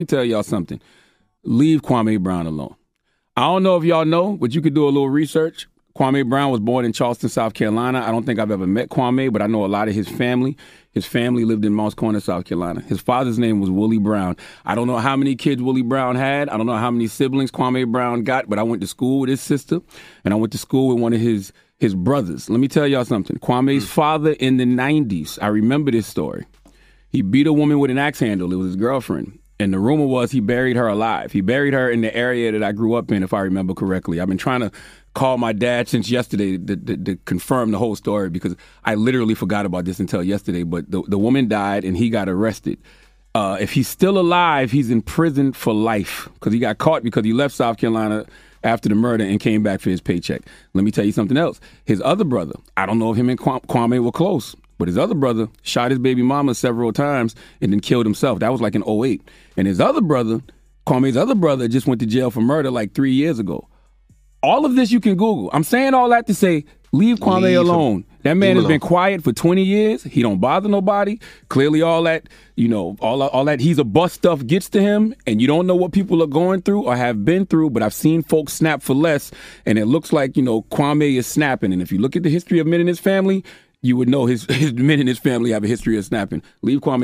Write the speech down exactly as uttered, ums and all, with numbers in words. Let me tell y'all something. Leave Kwame Brown alone. I don't know if y'all know, but you could do a little research. Kwame Brown was born in Charleston, South Carolina. I don't think I've ever met Kwame, but I know a lot of his family. His family lived in Mouse Corner, South Carolina. His father's name was Willie Brown. I don't know how many kids Willie Brown had. I don't know how many siblings Kwame Brown got, but I went to school with his sister, and I went to school with one of his, his brothers. Let me tell y'all something. Kwame's father in the nineties, I remember this story. He beat a woman with an axe handle. It was his girlfriend. And the rumor was he buried her alive. He buried her in the area that I grew up in, if I remember correctly. I've been trying to call my dad since yesterday to, to, to confirm the whole story because I literally forgot about this until yesterday. But the, the woman died and he got arrested. Uh, if he's still alive, he's in prison for life because he got caught because he left South Carolina after the murder and came back for his paycheck. Let me tell you something else. His other brother, I don't know if him and Kwame were close. But his other brother shot his baby mama several times and then killed himself. That was like in oh eight. And his other brother, Kwame's other brother, just went to jail for murder like three years ago. All of this you can Google. I'm saying all that to say, leave Kwame leave alone. Him. That man leave has alone. been quiet for twenty years. He don't bother nobody. Clearly all that, you know, all, all that he's a bust stuff gets to him. And you don't know what people are going through or have been through. But I've seen folks snap for less. And it looks like, you know, Kwame is snapping. And if you look at the history of men in his family, you would know his, his men and his family have a history of snapping. Leave Kwame.